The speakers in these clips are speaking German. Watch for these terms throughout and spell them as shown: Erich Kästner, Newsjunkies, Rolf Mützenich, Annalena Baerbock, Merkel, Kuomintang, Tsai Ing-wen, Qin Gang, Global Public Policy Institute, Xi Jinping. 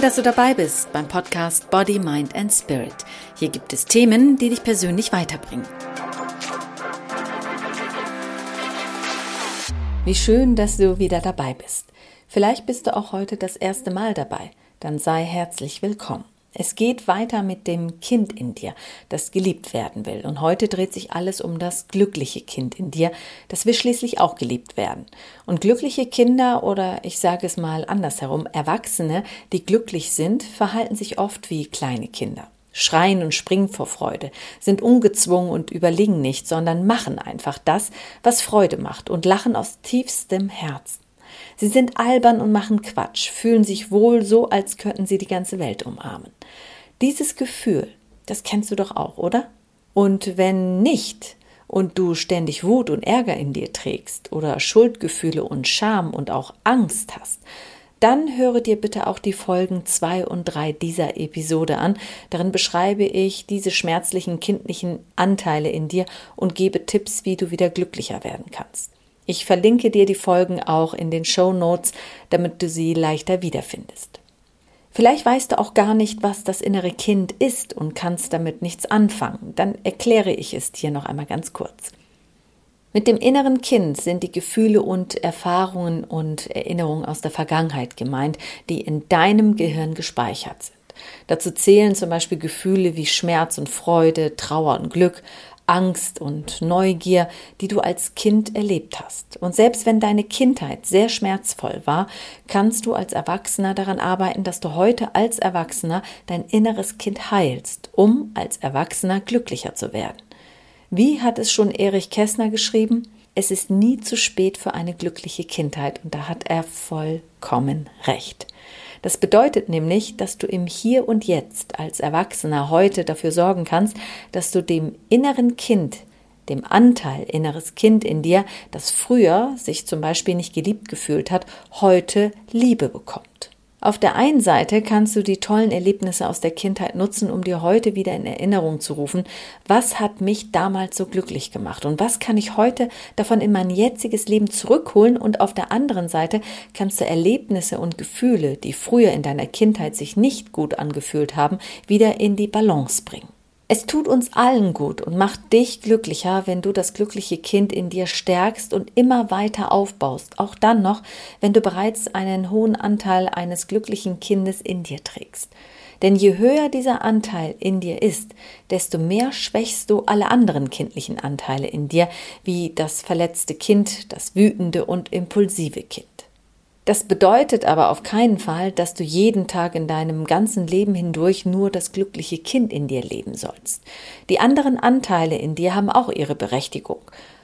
Toll, dass du dabei bist beim Podcast Body, Mind and Spirit. Hier gibt es Themen, die dich persönlich weiterbringen. Wie schön, dass du wieder dabei bist. Vielleicht bist du auch heute das erste Mal dabei. Dann sei herzlich willkommen. Es geht weiter mit dem Kind in dir, das geliebt werden will. Und heute dreht sich alles um das glückliche Kind in dir, das will schließlich auch geliebt werden. Und glückliche Kinder oder, ich sage es mal andersherum, Erwachsene, die glücklich sind, verhalten sich oft wie kleine Kinder. Schreien und springen vor Freude, sind ungezwungen und überlegen nicht, sondern machen einfach das, was Freude macht und lachen aus tiefstem Herzen. Sie sind albern und machen Quatsch, fühlen sich wohl so, als könnten sie die ganze Welt umarmen. Dieses Gefühl, das kennst du doch auch, oder? Und wenn nicht und du ständig Wut und Ärger in dir trägst oder Schuldgefühle und Scham und auch Angst hast, dann höre dir bitte auch die Folgen 2 und 3 dieser Episode an. Darin beschreibe ich diese schmerzlichen kindlichen Anteile in dir und gebe Tipps, wie du wieder glücklicher werden kannst. Ich verlinke dir die Folgen auch in den Shownotes, damit du sie leichter wiederfindest. Vielleicht weißt du auch gar nicht, was das innere Kind ist und kannst damit nichts anfangen. Dann erkläre ich es dir noch einmal ganz kurz. Mit dem inneren Kind sind die Gefühle und Erfahrungen und Erinnerungen aus der Vergangenheit gemeint, die in deinem Gehirn gespeichert sind. Dazu zählen zum Beispiel Gefühle wie Schmerz und Freude, Trauer und Glück, Angst und Neugier, die du als Kind erlebt hast. Und selbst wenn deine Kindheit sehr schmerzvoll war, kannst du als Erwachsener daran arbeiten, dass du heute als Erwachsener dein inneres Kind heilst, um als Erwachsener glücklicher zu werden. Wie hat es schon Erich Kästner geschrieben? Es ist nie zu spät für eine glückliche Kindheit, und da hat er vollkommen recht. Das bedeutet nämlich, dass du im Hier und Jetzt als Erwachsener heute dafür sorgen kannst, dass du dem inneren Kind, dem Anteil inneres Kind in dir, das früher sich zum Beispiel nicht geliebt gefühlt hat, heute Liebe bekommt. Auf der einen Seite kannst du die tollen Erlebnisse aus der Kindheit nutzen, um dir heute wieder in Erinnerung zu rufen, was hat mich damals so glücklich gemacht und was kann ich heute davon in mein jetziges Leben zurückholen, und auf der anderen Seite kannst du Erlebnisse und Gefühle, die früher in deiner Kindheit sich nicht gut angefühlt haben, wieder in die Balance bringen. Es tut uns allen gut und macht dich glücklicher, wenn du das glückliche Kind in dir stärkst und immer weiter aufbaust, auch dann noch, wenn du bereits einen hohen Anteil eines glücklichen Kindes in dir trägst. Denn je höher dieser Anteil in dir ist, desto mehr schwächst du alle anderen kindlichen Anteile in dir, wie das verletzte Kind, das wütende und impulsive Kind. Das bedeutet aber auf keinen Fall, dass du jeden Tag in deinem ganzen Leben hindurch nur das glückliche Kind in dir leben sollst. Die anderen Anteile in dir haben auch ihre Berechtigung.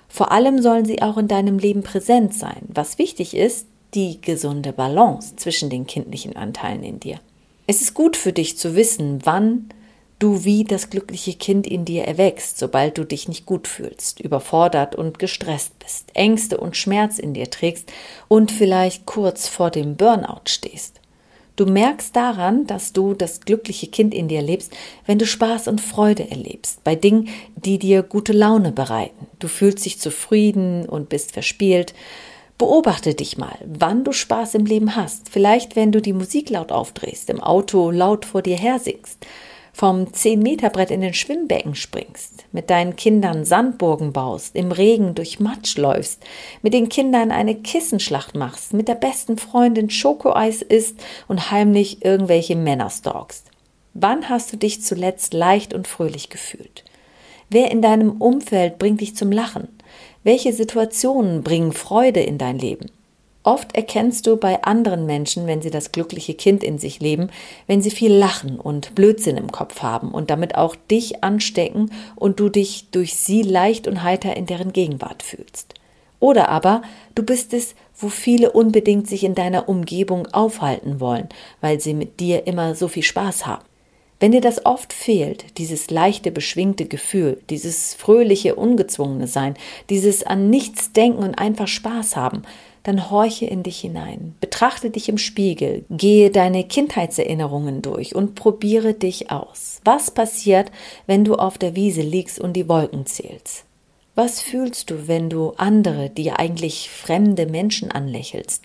Vor allem sollen sie auch in deinem Leben präsent sein. Was wichtig ist, die gesunde Balance zwischen den kindlichen Anteilen in dir. Es ist gut für dich zu wissen, wann du wie das glückliche Kind in dir erwächst, sobald du dich nicht gut fühlst, überfordert und gestresst bist, Ängste und Schmerz in dir trägst und vielleicht kurz vor dem Burnout stehst. Du merkst daran, dass du das glückliche Kind in dir lebst, wenn du Spaß und Freude erlebst, bei Dingen, die dir gute Laune bereiten. Du fühlst dich zufrieden und bist verspielt. Beobachte dich mal, wann du Spaß im Leben hast. Vielleicht, wenn du die Musik laut aufdrehst, im Auto laut vor dir her singst, vom 10-Meter-Brett in den Schwimmbecken springst, mit deinen Kindern Sandburgen baust, im Regen durch Matsch läufst, mit den Kindern eine Kissenschlacht machst, mit der besten Freundin Schokoeis isst und heimlich irgendwelche Männer stalkst. Wann hast du dich zuletzt leicht und fröhlich gefühlt? Wer in deinem Umfeld bringt dich zum Lachen? Welche Situationen bringen Freude in dein Leben? Oft erkennst du bei anderen Menschen, wenn sie das glückliche Kind in sich leben, wenn sie viel lachen und Blödsinn im Kopf haben und damit auch dich anstecken und du dich durch sie leicht und heiter in deren Gegenwart fühlst. Oder aber du bist es, wo viele unbedingt sich in deiner Umgebung aufhalten wollen, weil sie mit dir immer so viel Spaß haben. Wenn dir das oft fehlt, dieses leichte, beschwingte Gefühl, dieses fröhliche, ungezwungene Sein, dieses an nichts denken und einfach Spaß haben, dann horche in dich hinein, betrachte dich im Spiegel, gehe deine Kindheitserinnerungen durch und probiere dich aus. Was passiert, wenn du auf der Wiese liegst und die Wolken zählst? Was fühlst du, wenn du andere, dir eigentlich fremde Menschen anlächelst?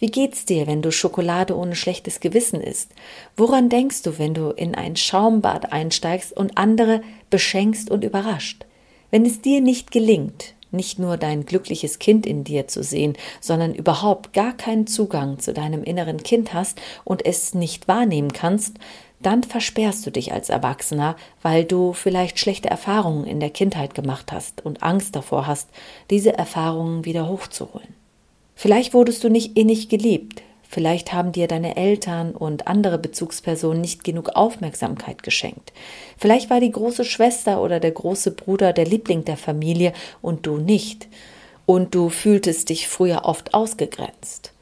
Wie geht's dir, wenn du Schokolade ohne schlechtes Gewissen isst? Woran denkst du, wenn du in ein Schaumbad einsteigst und andere beschenkst und überrascht? Wenn es dir nicht gelingt, nicht nur dein glückliches Kind in dir zu sehen, sondern überhaupt gar keinen Zugang zu deinem inneren Kind hast und es nicht wahrnehmen kannst, dann versperrst du dich als Erwachsener, weil du vielleicht schlechte Erfahrungen in der Kindheit gemacht hast und Angst davor hast, diese Erfahrungen wieder hochzuholen. Vielleicht wurdest du nicht innig geliebt, vielleicht haben dir deine Eltern und andere Bezugspersonen nicht genug Aufmerksamkeit geschenkt. Vielleicht war die große Schwester oder der große Bruder der Liebling der Familie und du nicht. Und du fühltest dich früher oft ausgegrenzt.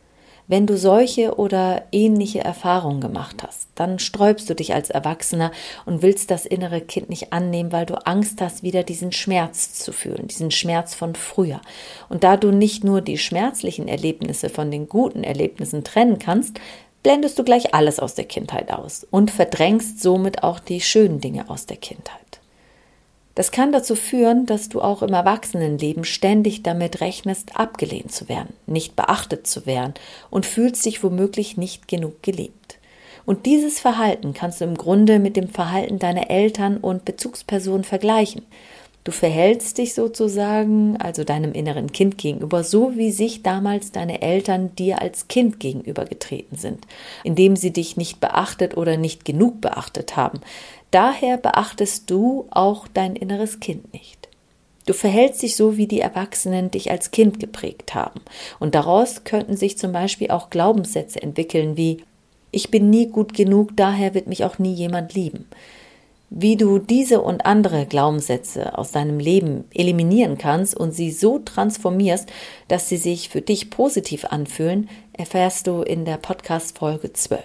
Wenn du solche oder ähnliche Erfahrungen gemacht hast, dann sträubst du dich als Erwachsener und willst das innere Kind nicht annehmen, weil du Angst hast, wieder diesen Schmerz zu fühlen, diesen Schmerz von früher. Und da du nicht nur die schmerzlichen Erlebnisse von den guten Erlebnissen trennen kannst, blendest du gleich alles aus der Kindheit aus und verdrängst somit auch die schönen Dinge aus der Kindheit. Das kann dazu führen, dass du auch im Erwachsenenleben ständig damit rechnest, abgelehnt zu werden, nicht beachtet zu werden und fühlst dich womöglich nicht genug geliebt. Und dieses Verhalten kannst du im Grunde mit dem Verhalten deiner Eltern und Bezugspersonen vergleichen. Du verhältst dich sozusagen, also deinem inneren Kind gegenüber, so wie sich damals deine Eltern dir als Kind gegenübergetreten sind, indem sie dich nicht beachtet oder nicht genug beachtet haben. Daher beachtest du auch dein inneres Kind nicht. Du verhältst dich so, wie die Erwachsenen dich als Kind geprägt haben. Und daraus könnten sich zum Beispiel auch Glaubenssätze entwickeln wie: Ich bin nie gut genug, daher wird mich auch nie jemand lieben. Wie du diese und andere Glaubenssätze aus deinem Leben eliminieren kannst und sie so transformierst, dass sie sich für dich positiv anfühlen, erfährst du in der Podcast-Folge 12.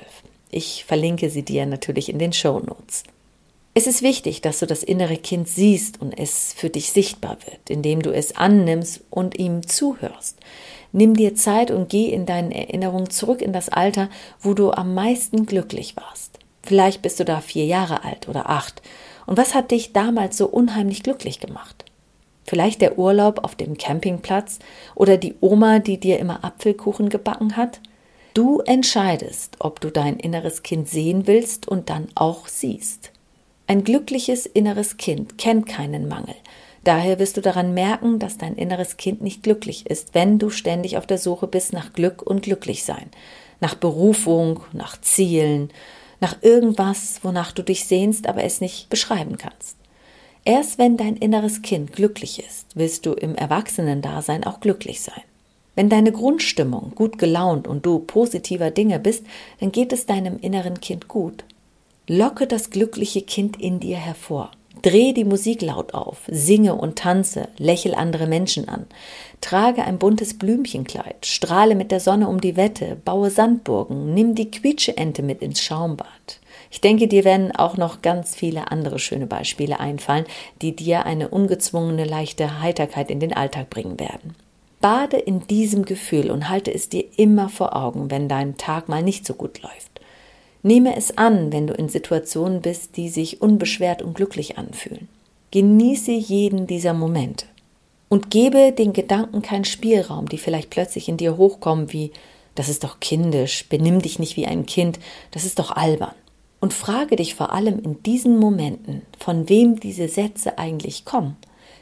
Ich verlinke sie dir natürlich in den Shownotes. Es ist wichtig, dass du das innere Kind siehst und es für dich sichtbar wird, indem du es annimmst und ihm zuhörst. Nimm dir Zeit und geh in deinen Erinnerungen zurück in das Alter, wo du am meisten glücklich warst. Vielleicht bist du da 4 Jahre alt oder 8. Und was hat dich damals so unheimlich glücklich gemacht? Vielleicht der Urlaub auf dem Campingplatz oder die Oma, die dir immer Apfelkuchen gebacken hat? Du entscheidest, ob du dein inneres Kind sehen willst und dann auch siehst. Ein glückliches inneres Kind kennt keinen Mangel. Daher wirst du daran merken, dass dein inneres Kind nicht glücklich ist, wenn du ständig auf der Suche bist nach Glück und Glücklichsein, nach Berufung, nach Zielen, nach irgendwas, wonach du dich sehnst, aber es nicht beschreiben kannst. Erst wenn dein inneres Kind glücklich ist, willst du im Erwachsenendasein auch glücklich sein. Wenn deine Grundstimmung gut gelaunt und du positiver Dinge bist, dann geht es deinem inneren Kind gut. Locke das glückliche Kind in dir hervor. Dreh die Musik laut auf, singe und tanze, lächel andere Menschen an, trage ein buntes Blümchenkleid, strahle mit der Sonne um die Wette, baue Sandburgen, nimm die Quietscheente mit ins Schaumbad. Ich denke, dir werden auch noch ganz viele andere schöne Beispiele einfallen, die dir eine ungezwungene, leichte Heiterkeit in den Alltag bringen werden. Bade in diesem Gefühl und halte es dir immer vor Augen, wenn dein Tag mal nicht so gut läuft. Nehme es an, wenn du in Situationen bist, die sich unbeschwert und glücklich anfühlen. Genieße jeden dieser Momente und gebe den Gedanken keinen Spielraum, die vielleicht plötzlich in dir hochkommen wie: Das ist doch kindisch, benimm dich nicht wie ein Kind, das ist doch albern. Und frage dich vor allem in diesen Momenten, von wem diese Sätze eigentlich kommen.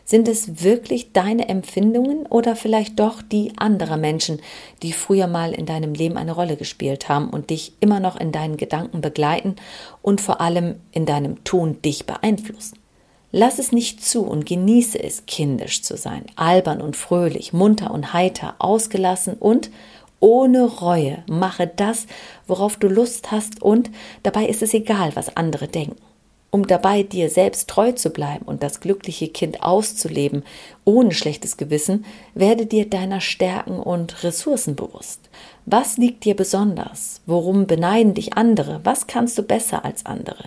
Sind es wirklich deine Empfindungen oder vielleicht doch die anderer Menschen, die früher mal in deinem Leben eine Rolle gespielt haben und dich immer noch in deinen Gedanken begleiten und vor allem in deinem Tun dich beeinflussen? Lass es nicht zu und genieße es, kindisch zu sein, albern und fröhlich, munter und heiter, ausgelassen und ohne Reue. Mache das, worauf du Lust hast, und dabei ist es egal, was andere denken. Um dabei dir selbst treu zu bleiben und das glückliche Kind auszuleben, ohne schlechtes Gewissen, werde dir deiner Stärken und Ressourcen bewusst. Was liegt dir besonders? Worum beneiden dich andere? Was kannst du besser als andere?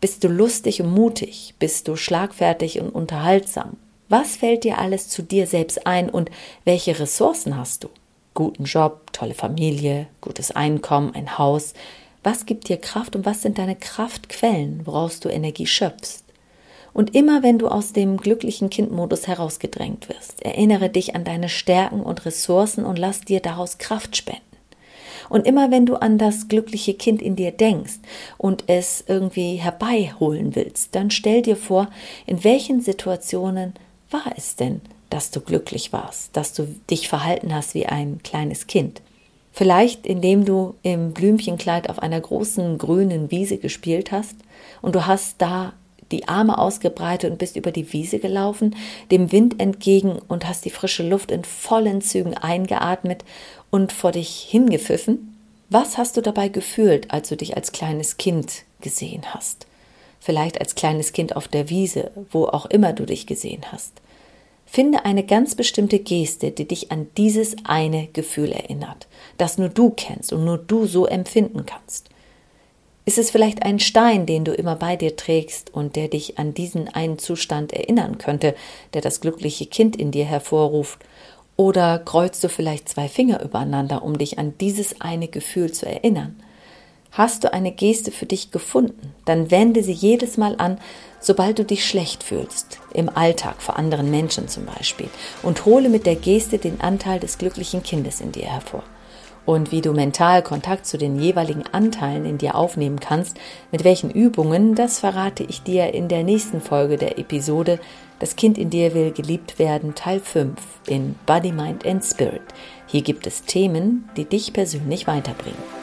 Bist du lustig und mutig? Bist du schlagfertig und unterhaltsam? Was fällt dir alles zu dir selbst ein und welche Ressourcen hast du? Guten Job, tolle Familie, gutes Einkommen, ein Haus. Was gibt dir Kraft und was sind deine Kraftquellen, woraus du Energie schöpfst? Und immer wenn du aus dem glücklichen Kindmodus herausgedrängt wirst, erinnere dich an deine Stärken und Ressourcen und lass dir daraus Kraft spenden. Und immer wenn du an das glückliche Kind in dir denkst und es irgendwie herbeiholen willst, dann stell dir vor, in welchen Situationen war es denn, dass du glücklich warst, dass du dich verhalten hast wie ein kleines Kind. Vielleicht, indem du im Blümchenkleid auf einer großen grünen Wiese gespielt hast und du hast da die Arme ausgebreitet und bist über die Wiese gelaufen, dem Wind entgegen und hast die frische Luft in vollen Zügen eingeatmet und vor dich hingepfiffen. Was hast du dabei gefühlt, als du dich als kleines Kind gesehen hast? Vielleicht als kleines Kind auf der Wiese, wo auch immer du dich gesehen hast. Finde eine ganz bestimmte Geste, die dich an dieses eine Gefühl erinnert, das nur du kennst und nur du so empfinden kannst. Ist es vielleicht ein Stein, den du immer bei dir trägst und der dich an diesen einen Zustand erinnern könnte, der das glückliche Kind in dir hervorruft? Oder kreuzt du vielleicht zwei Finger übereinander, um dich an dieses eine Gefühl zu erinnern? Hast du eine Geste für dich gefunden, dann wende sie jedes Mal an, sobald du dich schlecht fühlst, im Alltag, vor anderen Menschen zum Beispiel, und hole mit der Geste den Anteil des glücklichen Kindes in dir hervor. Und wie du mental Kontakt zu den jeweiligen Anteilen in dir aufnehmen kannst, mit welchen Übungen, das verrate ich dir in der nächsten Folge der Episode Das Kind in dir will geliebt werden, Teil 5 in Body, Mind and Spirit. Hier gibt es Themen, die dich persönlich weiterbringen.